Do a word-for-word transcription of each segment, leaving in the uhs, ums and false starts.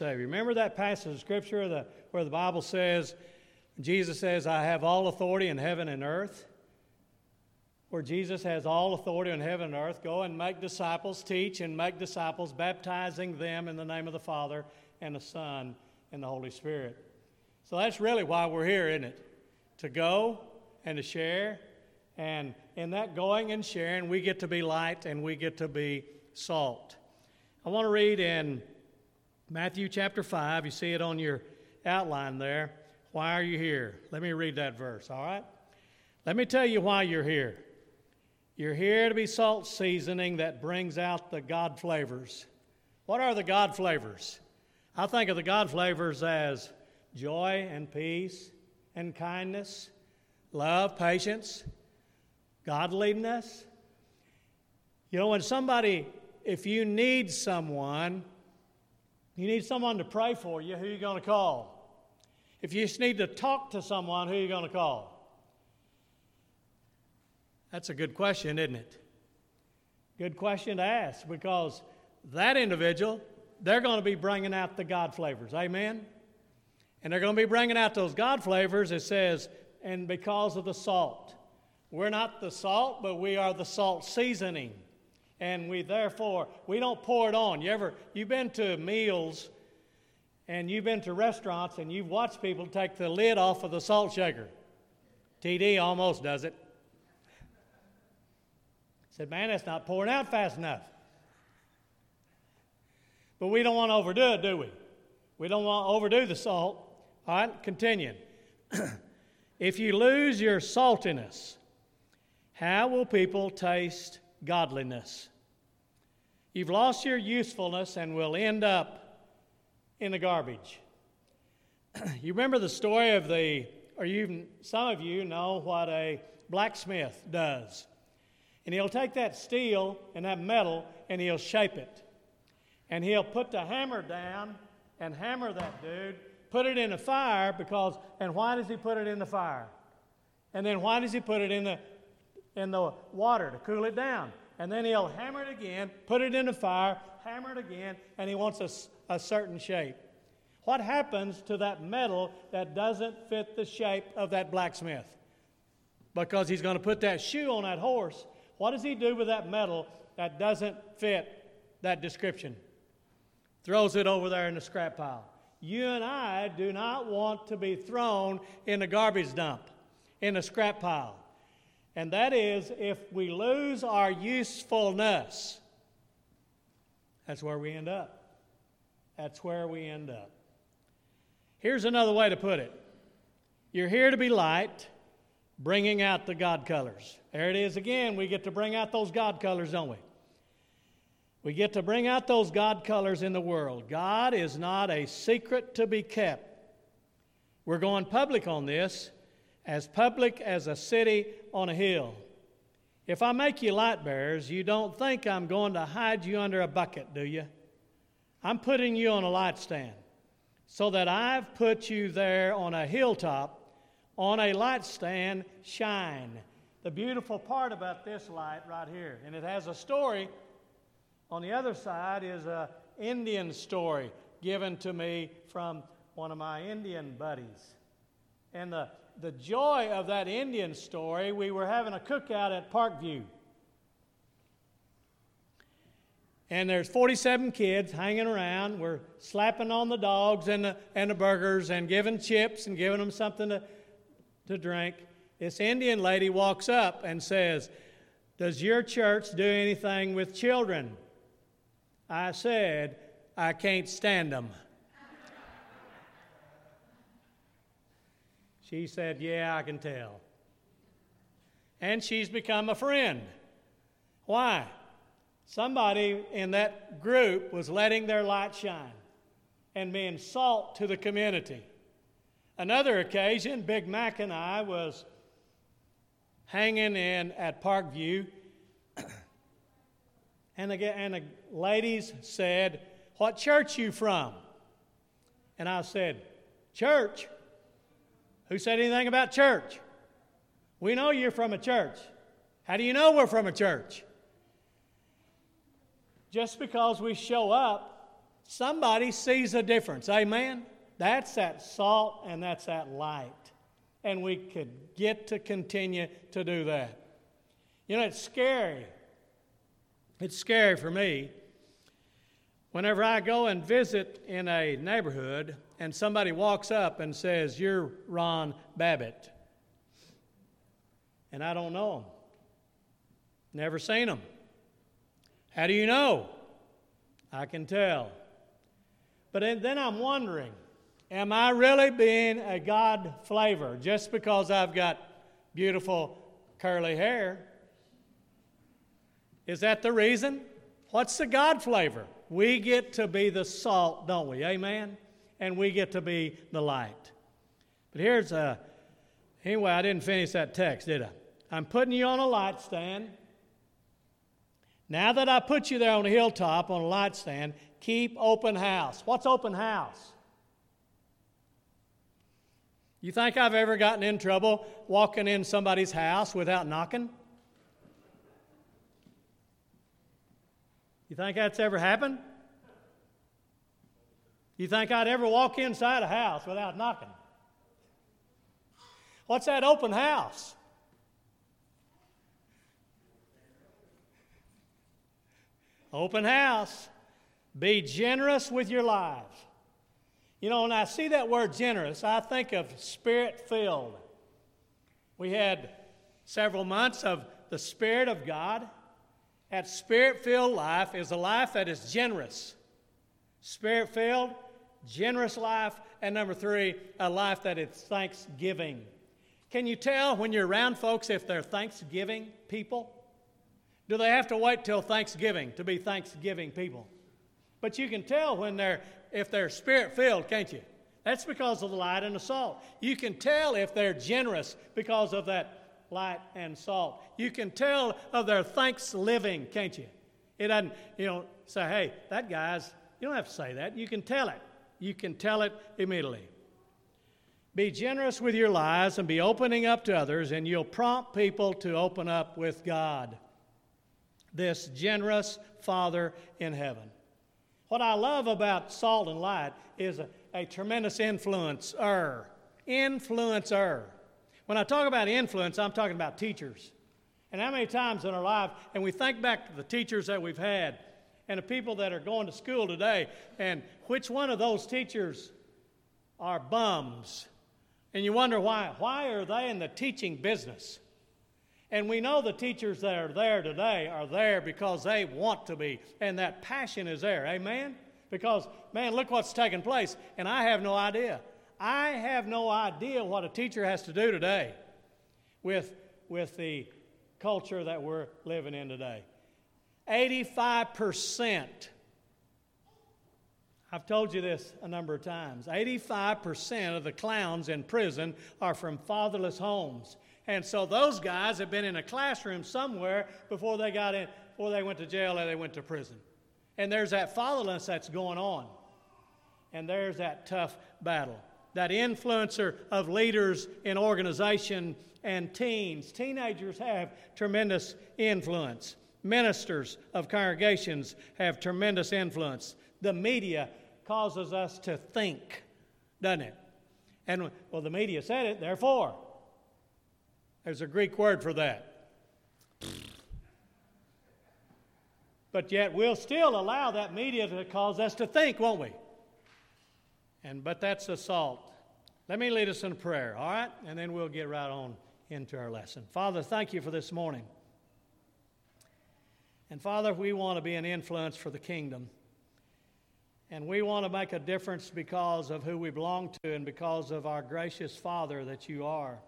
say. Remember that passage of Scripture the, where the Bible says, Jesus says, I have all authority in heaven and earth? Where Jesus has all authority in heaven and earth, go and make disciples, teach and make disciples, baptizing them in the name of the Father and the Son and the Holy Spirit. So that's really why we're here, isn't it? To go and to share. And in that going and sharing, we get to be light and we get to be salt. I want to read in Matthew chapter five. You see it on your outline there. Why are you here? Let me read that verse, all right? Let me tell you why you're here. You're here to be salt seasoning that brings out the God flavors. What are the God flavors? I think of the God flavors as joy and peace and kindness, love, patience, godliness. You know, when somebody, if you need someone, you need someone to pray for you, who are you going to call? If you just need to talk to someone, who are you going to call? That's a good question, isn't it? Good question to ask, because that individual, they're going to be bringing out the God flavors. Amen? And they're going to be bringing out those God flavors, it says, and because of the salt. We're not the salt, but we are the salt seasoning. And we therefore, we don't pour it on. You ever, you've been to meals and you've been to restaurants and you've watched people take the lid off of the salt shaker. T D almost does it. Said, man, that's not pouring out fast enough. But we don't want to overdo it, do we? We don't want to overdo the salt. All right, continue. If you lose your saltiness, how will people taste godliness? You've lost your usefulness and will end up in the garbage. You remember the story of the, or you, some of you know what a blacksmith does. And he'll take that steel and that metal and he'll shape it. And he'll put the hammer down and hammer that dude, put it in the fire because, and why does he put it in the fire? And then why does he put it in the in the water to cool it down? And then he'll hammer it again, put it in the fire, hammer it again, and he wants a, a certain shape. What happens to that metal that doesn't fit the shape of that blacksmith? Because he's going to put that shoe on that horse. What does he do with that metal that doesn't fit that description? Throws it over there in the scrap pile. You and I do not want to be thrown in the garbage dump, in the scrap pile. And that is if we lose our usefulness, that's where we end up. That's where we end up. Here's another way to put it. You're here to be light, bringing out the God colors. There it is again. We get to bring out those God colors, don't we? We get to bring out those God colors in the world. God is not a secret to be kept. We're going public on this, as public as a city on a hill. If I make you light bearers, you don't think I'm going to hide you under a bucket, do you? I'm putting you on a light stand so that I've put you there on a hilltop. On a light stand, shine. The beautiful part about this light right here, and it has a story. On the other side is an Indian story given to me from one of my Indian buddies. And the, the joy of that Indian story, we were having a cookout at Parkview. And there's forty-seven kids hanging around. We're slapping on the dogs and the, and the burgers and giving chips and giving them something to... to drink. This Indian lady walks up and says, does your church do anything with children? I said, I can't stand them. She said, yeah, I can tell. And she's become a friend. Why? Somebody in that group was letting their light shine and being salt to the community. Another occasion, Big Mac and I was hanging in at Parkview, and the, and the ladies said, what church you from? And I said, church? Who said anything about church? We know you're from a church. How do you know we're from a church? Just because we show up somebody sees a difference. Amen? That's that salt and that's that light. And we could get to continue to do that. You know, it's scary. It's scary for me. Whenever I go and visit in a neighborhood and somebody walks up and says, "You're Ron Babbitt," and I don't know him, never seen him. How do you know? I can tell. But then I'm wondering, am I really being a God flavor just because I've got beautiful curly hair? Is that the reason? What's the God flavor? We get to be the salt, don't we? Amen? And we get to be the light. But here's a... Anyway, I didn't finish that text, did I? I'm putting you on a light stand. Now that I put you there on a hilltop, on a light stand, keep open house. What's open house? You think I've ever gotten in trouble walking in somebody's house without knocking? You think that's ever happened? You think I'd ever walk inside a house without knocking? What's that open house? Open house. Be generous with your lives. You know, when I see that word generous, I think of Spirit-filled. We had several months of the Spirit of God. That Spirit-filled life is a life that is generous. Spirit-filled, generous life, and number three, a life that is thanksgiving. Can you tell when you're around folks if they're Thanksgiving people? Do they have to wait till Thanksgiving to be Thanksgiving people? But you can tell when they're if they're Spirit-filled, can't you? That's because of the light and the salt. You can tell if they're generous because of that light and salt. You can tell of their thanks living, can't you? It doesn't, you know, say, hey, that guy's, you don't have to say that. You can tell it. You can tell it immediately. Be generous with your lives and be opening up to others, and you'll prompt people to open up with God, this generous Father in heaven. What I love about salt and light is a, a tremendous influencer. Influencer. When I talk about influence, I'm talking about teachers. And how many times in our life, and we think back to the teachers that we've had and the people that are going to school today, and which one of those teachers are bums? And you wonder why. Why are they in the teaching business? And we know the teachers that are there today are there because they want to be, and that passion is there, amen? Because, man, look what's taking place, and I have no idea. I have no idea what a teacher has to do today with, with the culture that we're living in today. eighty-five percent, I've told you this a number of times, eighty-five percent of the clowns in prison are from fatherless homes. And so those guys have been in a classroom somewhere before they got in, before they went to jail or they went to prison. And there's that fatherlessness that's going on. And there's that tough battle. That influencer of leaders in organization and teens. Teenagers have tremendous influence. Ministers of congregations have tremendous influence. The media causes us to think, doesn't it? And, well, the media said it, therefore. There's a Greek word for that. But yet we'll still allow that media to cause us to think, won't we? And but that's the salt. Let me lead us in prayer, all right? And then we'll get right on into our lesson. Father, thank you for this morning. And Father, we want to be an influence for the kingdom. And we want to make a difference because of who we belong to and because of our gracious Father that you are.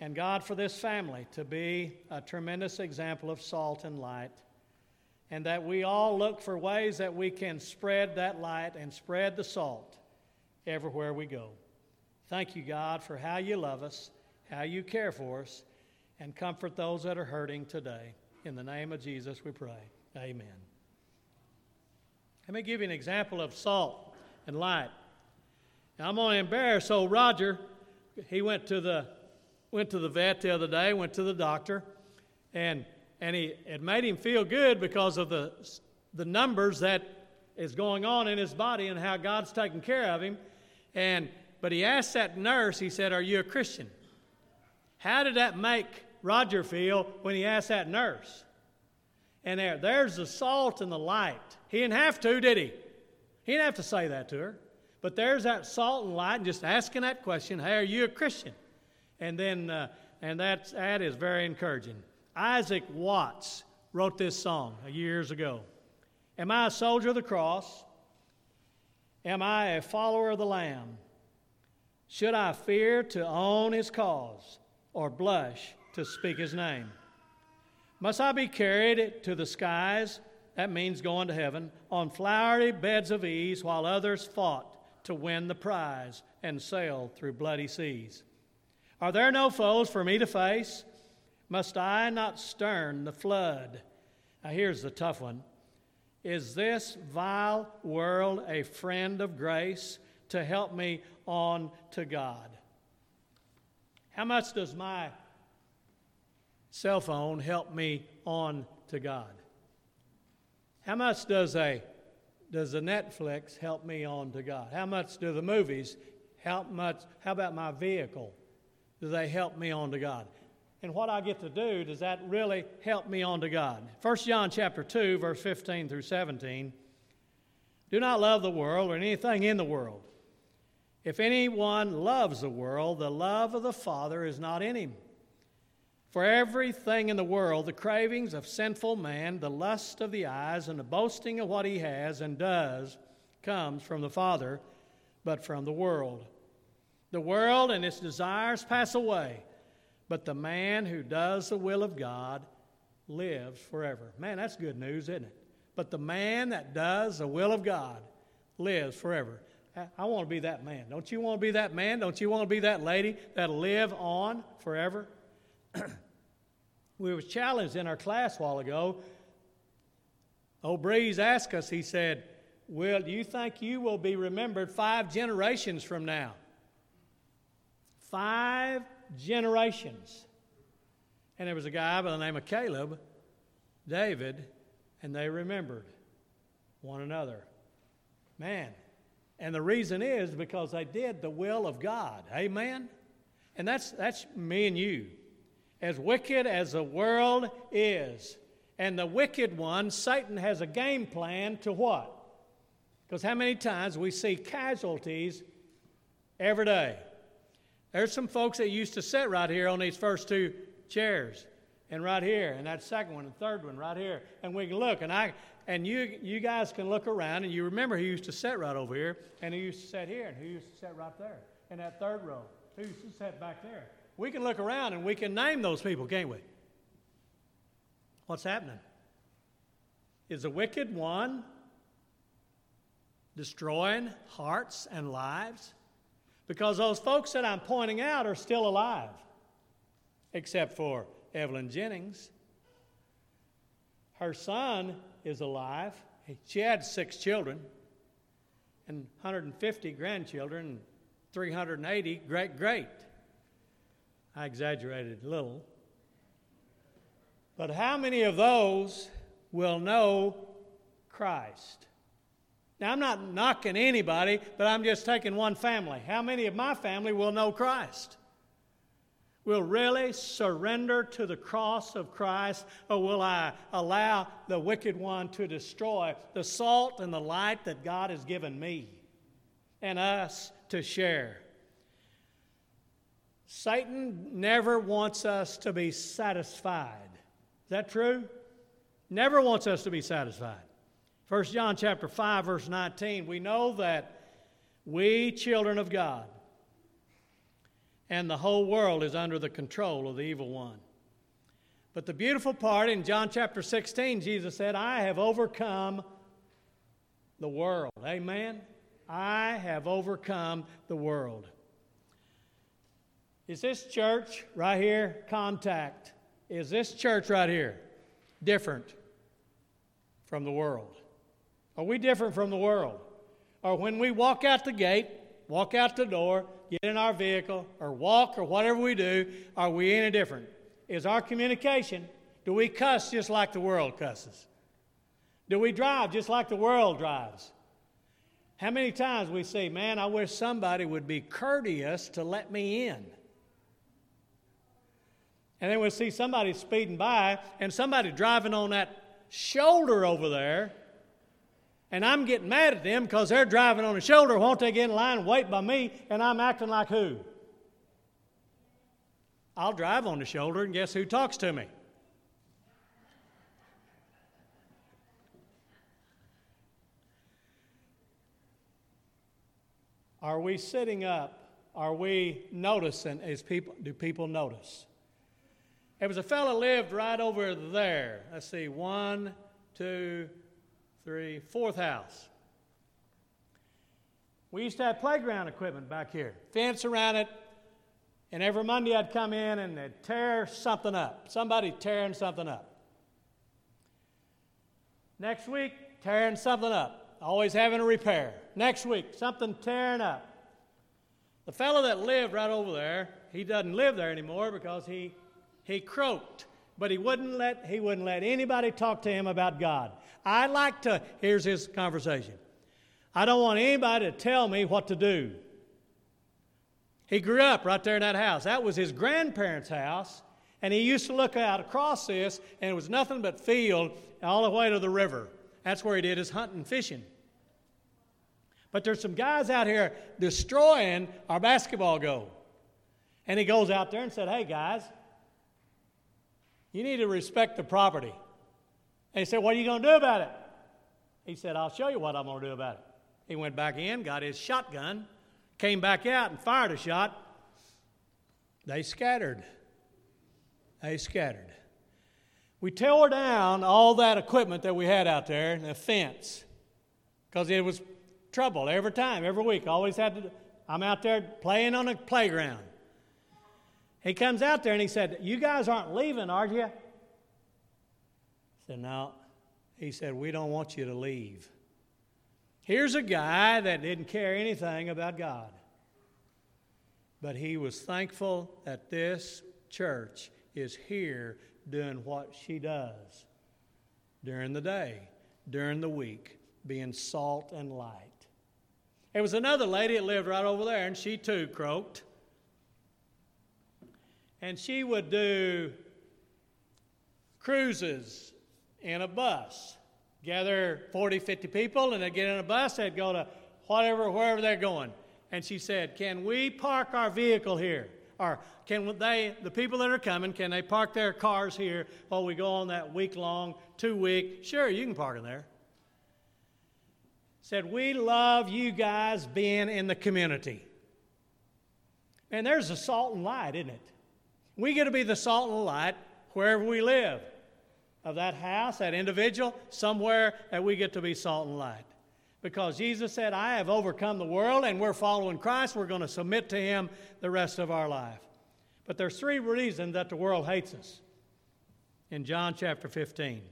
And God, for this family to be a tremendous example of salt and light, and that we all look for ways that we can spread that light and spread the salt everywhere we go. Thank you, God, for how you love us, how you care for us, and comfort those that are hurting today. In the name of Jesus we pray. Amen. Let me give you an example of salt and light. Now, I'm going to embarrass old Roger. He went to the Went to the vet the other day, went to the doctor, and and he, it made him feel good because of the the numbers that is going on in his body and how God's taking care of him. And but he asked that nurse, he said, are you a Christian? How did that make Roger feel when he asked that nurse? And there, there's the salt and the light. He didn't have to, did he? He didn't have to say that to her. But there's that salt and light and just asking that question, hey, are you a Christian? And then, uh, and that's, that is very encouraging. Isaac Watts wrote this song years ago. Am I a soldier of the cross? Am I a follower of the Lamb? Should I fear to own his cause or blush to speak his name? Must I be carried to the skies? That means going to heaven, on flowery beds of ease, while others fought to win the prize and sailed through bloody seas. Are there no foes for me to face? Must I not stern the flood? Now here's the tough one. Is this vile world a friend of grace to help me on to God? How much does my cell phone help me on to God? How much does a does the Netflix help me on to God? How much do the movies, how much, how about my vehicle? Do they help me on to God? And what I get to do, does that really help me on to God? First John chapter two, verse fifteen through seventeen. Do not love the world or anything in the world. If anyone loves the world, the love of the Father is not in him. For everything in the world, the cravings of sinful man, the lust of the eyes, and the boasting of what he has and does, comes from the Father, but from the world. The world and its desires pass away, but the man who does the will of God lives forever. Man, that's good news, isn't it? But the man that does the will of God lives forever. I want to be that man. Don't you want to be that man? Don't you want to be that lady that'll live on forever? We were challenged in our class a while ago. Old Breeze asked us, he said, well, do you think you will be remembered five generations from now? Five generations. And there was a guy by the name of Caleb, David, and they remembered one another. Man. And the reason is because they did the will of God. Amen? And that's that's me and you. As wicked as the world is, and the wicked one, Satan has a game plan to what? Because how many times we see casualties every day? There's some folks that used to sit right here on these first two chairs, and right here, and that second one, and third one, right here, and we can look, and I, and you, you guys can look around, and you remember who used to sit right over here, and who used to sit here, and who used to sit right there, and that third row, who used to sit back there. We can look around and we can name those people, can't we? What's happening? Is the wicked one destroying hearts and lives? Because those folks that I'm pointing out are still alive, except for Evelyn Jennings. Her son is alive. She had six children and one hundred fifty grandchildren and three hundred eighty great-great. I exaggerated a little. But how many of those will know Christ? Now, I'm not knocking anybody, but I'm just taking one family. How many of my family will know Christ? Will really surrender to the cross of Christ, or will I allow the wicked one to destroy the salt and the light that God has given me and us to share? Satan never wants us to be satisfied. Is that true? Never wants us to be satisfied. First John chapter five, verse nineteen, we know that we children of God and the whole world is under the control of the evil one. But the beautiful part in John chapter sixteen, Jesus said, I have overcome the world. Amen? I have overcome the world. Is this church right here contact? Is this church right here different from the world? Are we different from the world? Or when we walk out the gate, walk out the door, get in our vehicle, or walk, or whatever we do, are we any different? Is our communication, do we cuss just like the world cusses? Do we drive just like the world drives? How many times we say, man, I wish somebody would be courteous to let me in. And then we see somebody speeding by and somebody driving on that shoulder over there, and I'm getting mad at them because they're driving on the shoulder. Won't they get in line and wait by me? And I'm acting like who? I'll drive on the shoulder, and guess who talks to me? Are we sitting up? Are we noticing? As people, do people notice? There was a fellow lived right over there. Let's see, one, two, three, fourth house. We used to have playground equipment back here, fence around it, and every Monday I'd come in and they'd tear something up, somebody tearing something up. Next week, tearing something up, always having a repair. Next week, something tearing up. The fellow that lived right over there, he doesn't live there anymore because he he croaked, but he wouldn't let he wouldn't let anybody talk to him about God. I like to, here's his conversation. I don't want anybody to tell me what to do. He grew up right there in that house. That was his grandparents' house, and he used to look out across this, and it was nothing but field all the way to the river. That's where he did his hunting and fishing. But there's some guys out here destroying our basketball goal. And he goes out there and said, hey, guys, you need to respect the property. And he said, what are you going to do about it? He said, I'll show you what I'm going to do about it. He went back in, got his shotgun, came back out and fired a shot. They scattered. They scattered. We tore down all that equipment that we had out there, the fence, because it was trouble every time, every week. Always had to, I'm out there playing on a playground. He comes out there and he said, you guys aren't leaving, are you? I said, no. He said, we don't want you to leave. Here's a guy that didn't care anything about God. But he was thankful that this church is here doing what she does during the day, during the week, being salt and light. There was another lady that lived right over there, and she too croaked. And she would do cruises in a bus, gather forty, fifty people, and they'd get in a bus, they'd go to whatever, wherever they're going. And she said, can we park our vehicle here? Or can they, the people that are coming, can they park their cars here while we go on that week-long, two-week? Sure, you can park in there. Said, we love you guys being in the community. And there's the salt and light, isn't it? We get to be the salt and light wherever we live. Of that house, that individual, somewhere that we get to be salt and light. Because Jesus said, I have overcome the world, and we're following Christ. We're going to submit to him the rest of our life. But there's three reasons that the world hates us in John chapter fifteen.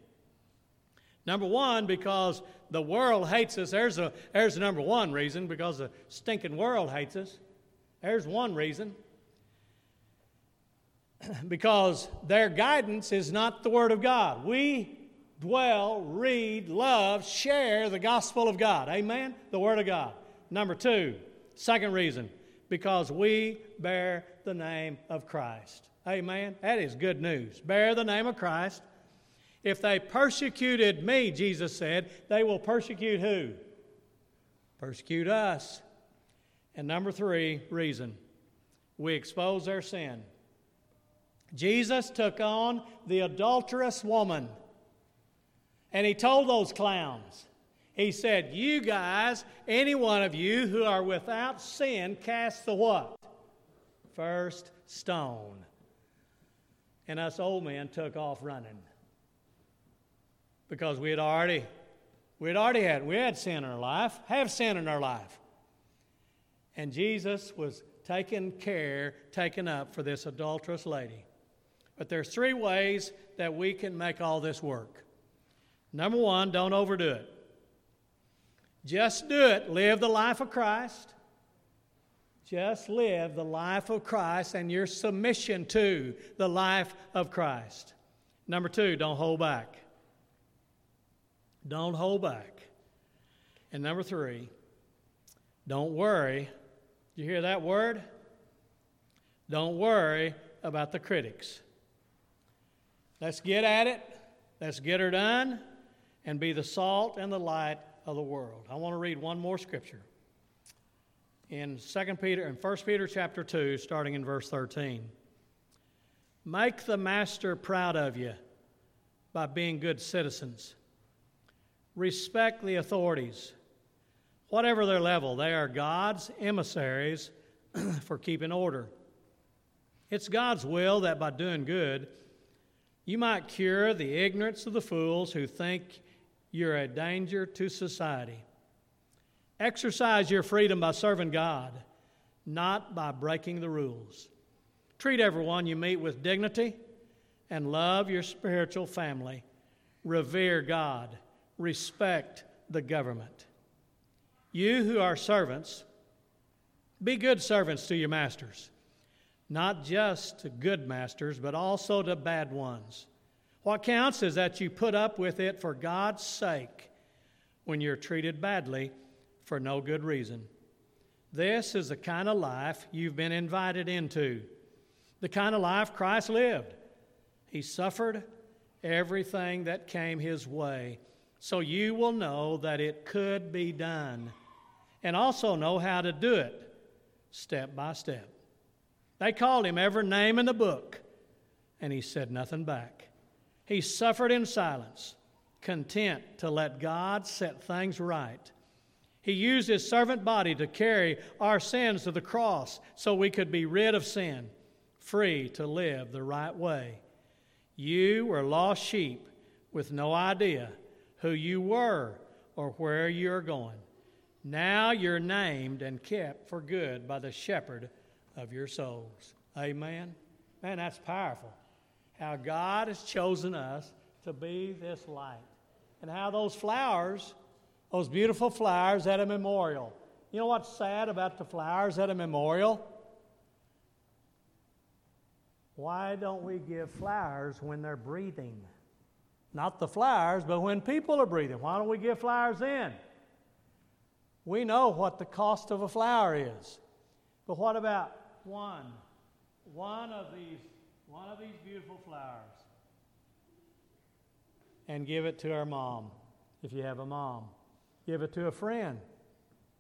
Number one, because the world hates us. There's a there's the number one reason, because the stinking world hates us. There's one reason. Because their guidance is not the Word of God. We dwell, read, love, share the gospel of God. Amen? The Word of God. Number two, second reason, because we bear the name of Christ. Amen? That is good news. Bear the name of Christ. If they persecuted me, Jesus said, they will persecute who? Persecute us. And number three reason, we expose their sin. Jesus took on the adulterous woman, and he told those clowns, he said, you guys, any one of you who are without sin, cast the what? First stone. And us old men took off running because we had already, we had already had, we had sin in our life, have sin in our life. And Jesus was taking care, taken up for this adulterous lady. But there's three ways that we can make all this work. Number one, don't overdo it. Just do it. Live the life of Christ. Just live the life of Christ and your submission to the life of Christ. Number two, don't hold back. Don't hold back. And number three, don't worry. You hear that word? Don't worry about the critics. Let's get at it. Let's get her done and be the salt and the light of the world. I want to read one more scripture. In Second Peter and First Peter chapter two, starting in verse thirteen. Make the master proud of you by being good citizens. Respect the authorities. Whatever their level, they are God's emissaries for keeping order. It's God's will that by doing good, you might cure the ignorance of the fools who think you're a danger to society. Exercise your freedom by serving God, not by breaking the rules. Treat everyone you meet with dignity and love your spiritual family. Revere God. Respect the government. You who are servants, be good servants to your masters, not just to good masters, but also to bad ones. What counts is that you put up with it for God's sake when you're treated badly for no good reason. This is the kind of life you've been invited into, the kind of life Christ lived. He suffered everything that came his way, so you will know that it could be done and also know how to do it step by step. They called him every name in the book, and he said nothing back. He suffered in silence, content to let God set things right. He used his servant body to carry our sins to the cross so we could be rid of sin, free to live the right way. You were lost sheep with no idea who you were or where you're going. Now you're named and kept for good by the shepherd of your souls. Amen. Man, that's powerful. How God has chosen us to be this light. And how those flowers, those beautiful flowers at a memorial. You know what's sad about the flowers at a memorial? Why don't we give flowers when they're breathing? Not the flowers, but when people are breathing. Why don't we give flowers then? We know what the cost of a flower is. But what about one? One of these One of these beautiful flowers, and give it to our mom, if you have a mom. Give it to a friend.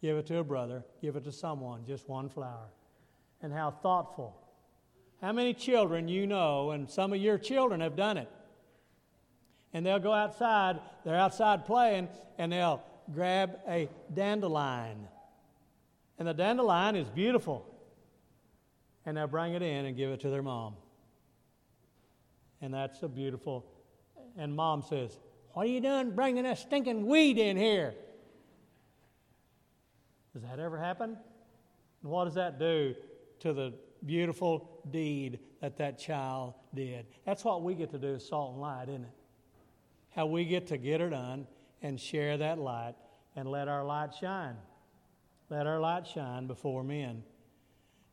Give it to a brother. Give it to someone, just one flower. And how thoughtful. How many children you know, and some of your children have done it. And they'll go outside, they're outside playing, and they'll grab a dandelion. And the dandelion is beautiful. And they'll bring it in and give it to their mom. And that's a beautiful, and mom says, what are you doing bringing that stinking weed in here? Does that ever happen? And what does that do to the beautiful deed that that child did? That's what we get to do, salt and light, isn't it? How we get to get it done and share that light and let our light shine. Let our light shine before men.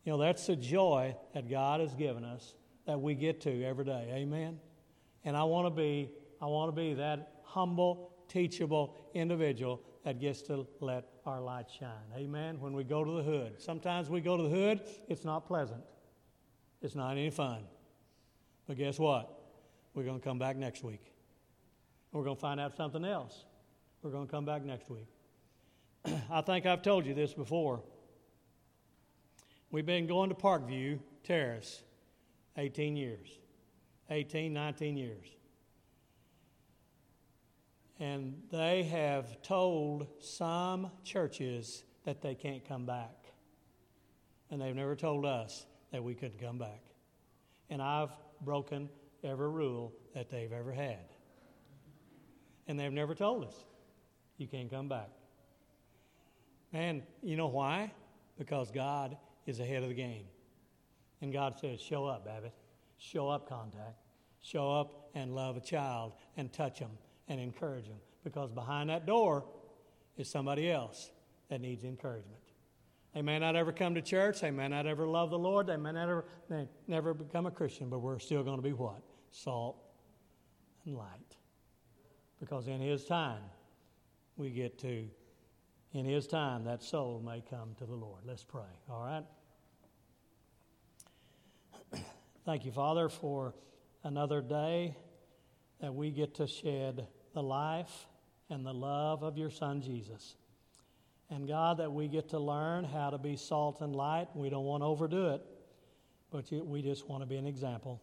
You know, that's the joy that God has given us, that we get to every day. Amen. And I want to be I want to be that humble, teachable individual that gets to let our light shine. Amen. When we go to the hood, sometimes we go to the hood, it's not pleasant. It's not any fun. But guess what? We're going to come back next week. We're going to find out something else. We're going to come back next week. I think I've told you this before. We've been going to Parkview Terrace eighteen years, eighteen, nineteen years. And they have told some churches that they can't come back. And they've never told us that we couldn't come back. And I've broken every rule that they've ever had. And they've never told us, you can't come back. And you know why? Because God is ahead of the game. And God says, show up, Babbitt. Show up, contact. Show up and love a child and touch them and encourage them. Because behind that door is somebody else that needs encouragement. They may not ever come to church. They may not ever love the Lord. They may not ever, they never become a Christian. But we're still going to be what? Salt and light. Because in his time, we get to, in His time, that soul may come to the Lord. Let's pray, all right? Thank you, Father, for another day that we get to shed the life and the love of your Son, Jesus. And God, that we get to learn how to be salt and light. We don't want to overdo it, but we just want to be an example.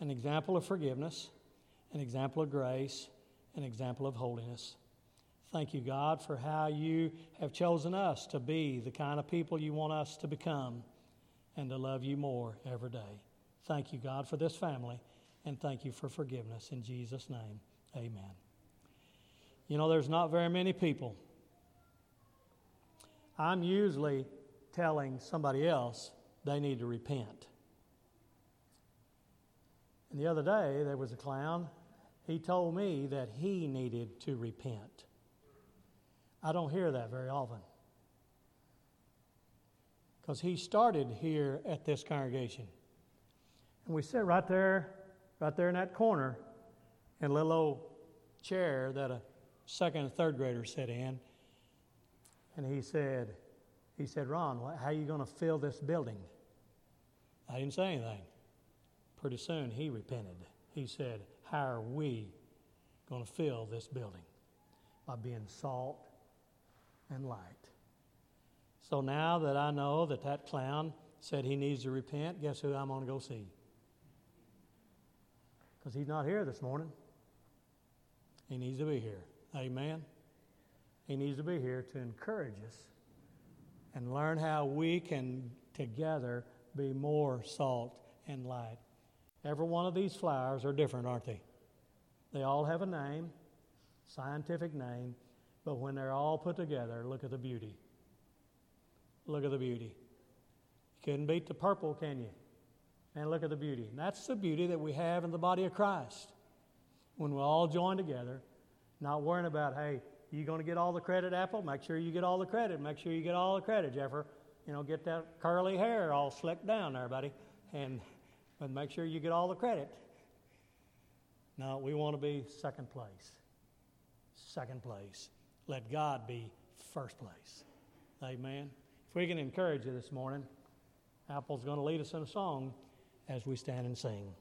An example of forgiveness, an example of grace, an example of holiness. Thank you, God, for how you have chosen us to be the kind of people you want us to become and to love you more every day. Thank you, God, for this family, and thank you for forgiveness. In Jesus' name, amen. You know, there's not very many people. I'm usually telling somebody else they need to repent. And the other day, there was a clown. He told me that he needed to repent. I don't hear that very often. Because he started here at this congregation. And we sit right there, right there in that corner, in a little old chair that a second and third grader sat in. And he said, he said, Ron, how are you going to fill this building? I didn't say anything. Pretty soon he repented. He said, how are we going to fill this building? By being salt and light. So now that I know that that clown said he needs to repent, guess who I'm going to go see? Because he's not here this morning. He needs to be here. Amen. He needs to be here to encourage us and learn how we can together be more salt and light. Every one of these flowers are different, aren't they? They all have a name, scientific name, but when they're all put together, look at the beauty. Look at the beauty. You couldn't beat the purple, can you? And look at the beauty. And that's the beauty that we have in the body of Christ. When we're all joined together, not worrying about, hey, you going to get all the credit, Apple? Make sure you get all the credit. Make sure you get all the credit, Jeffer. You know, get that curly hair all slicked down there, buddy. And but make sure you get all the credit. No, we want to be second place. Second place. Let God be first place. Amen. If we can encourage you this morning, Apple's going to lead us in a song as we stand and sing.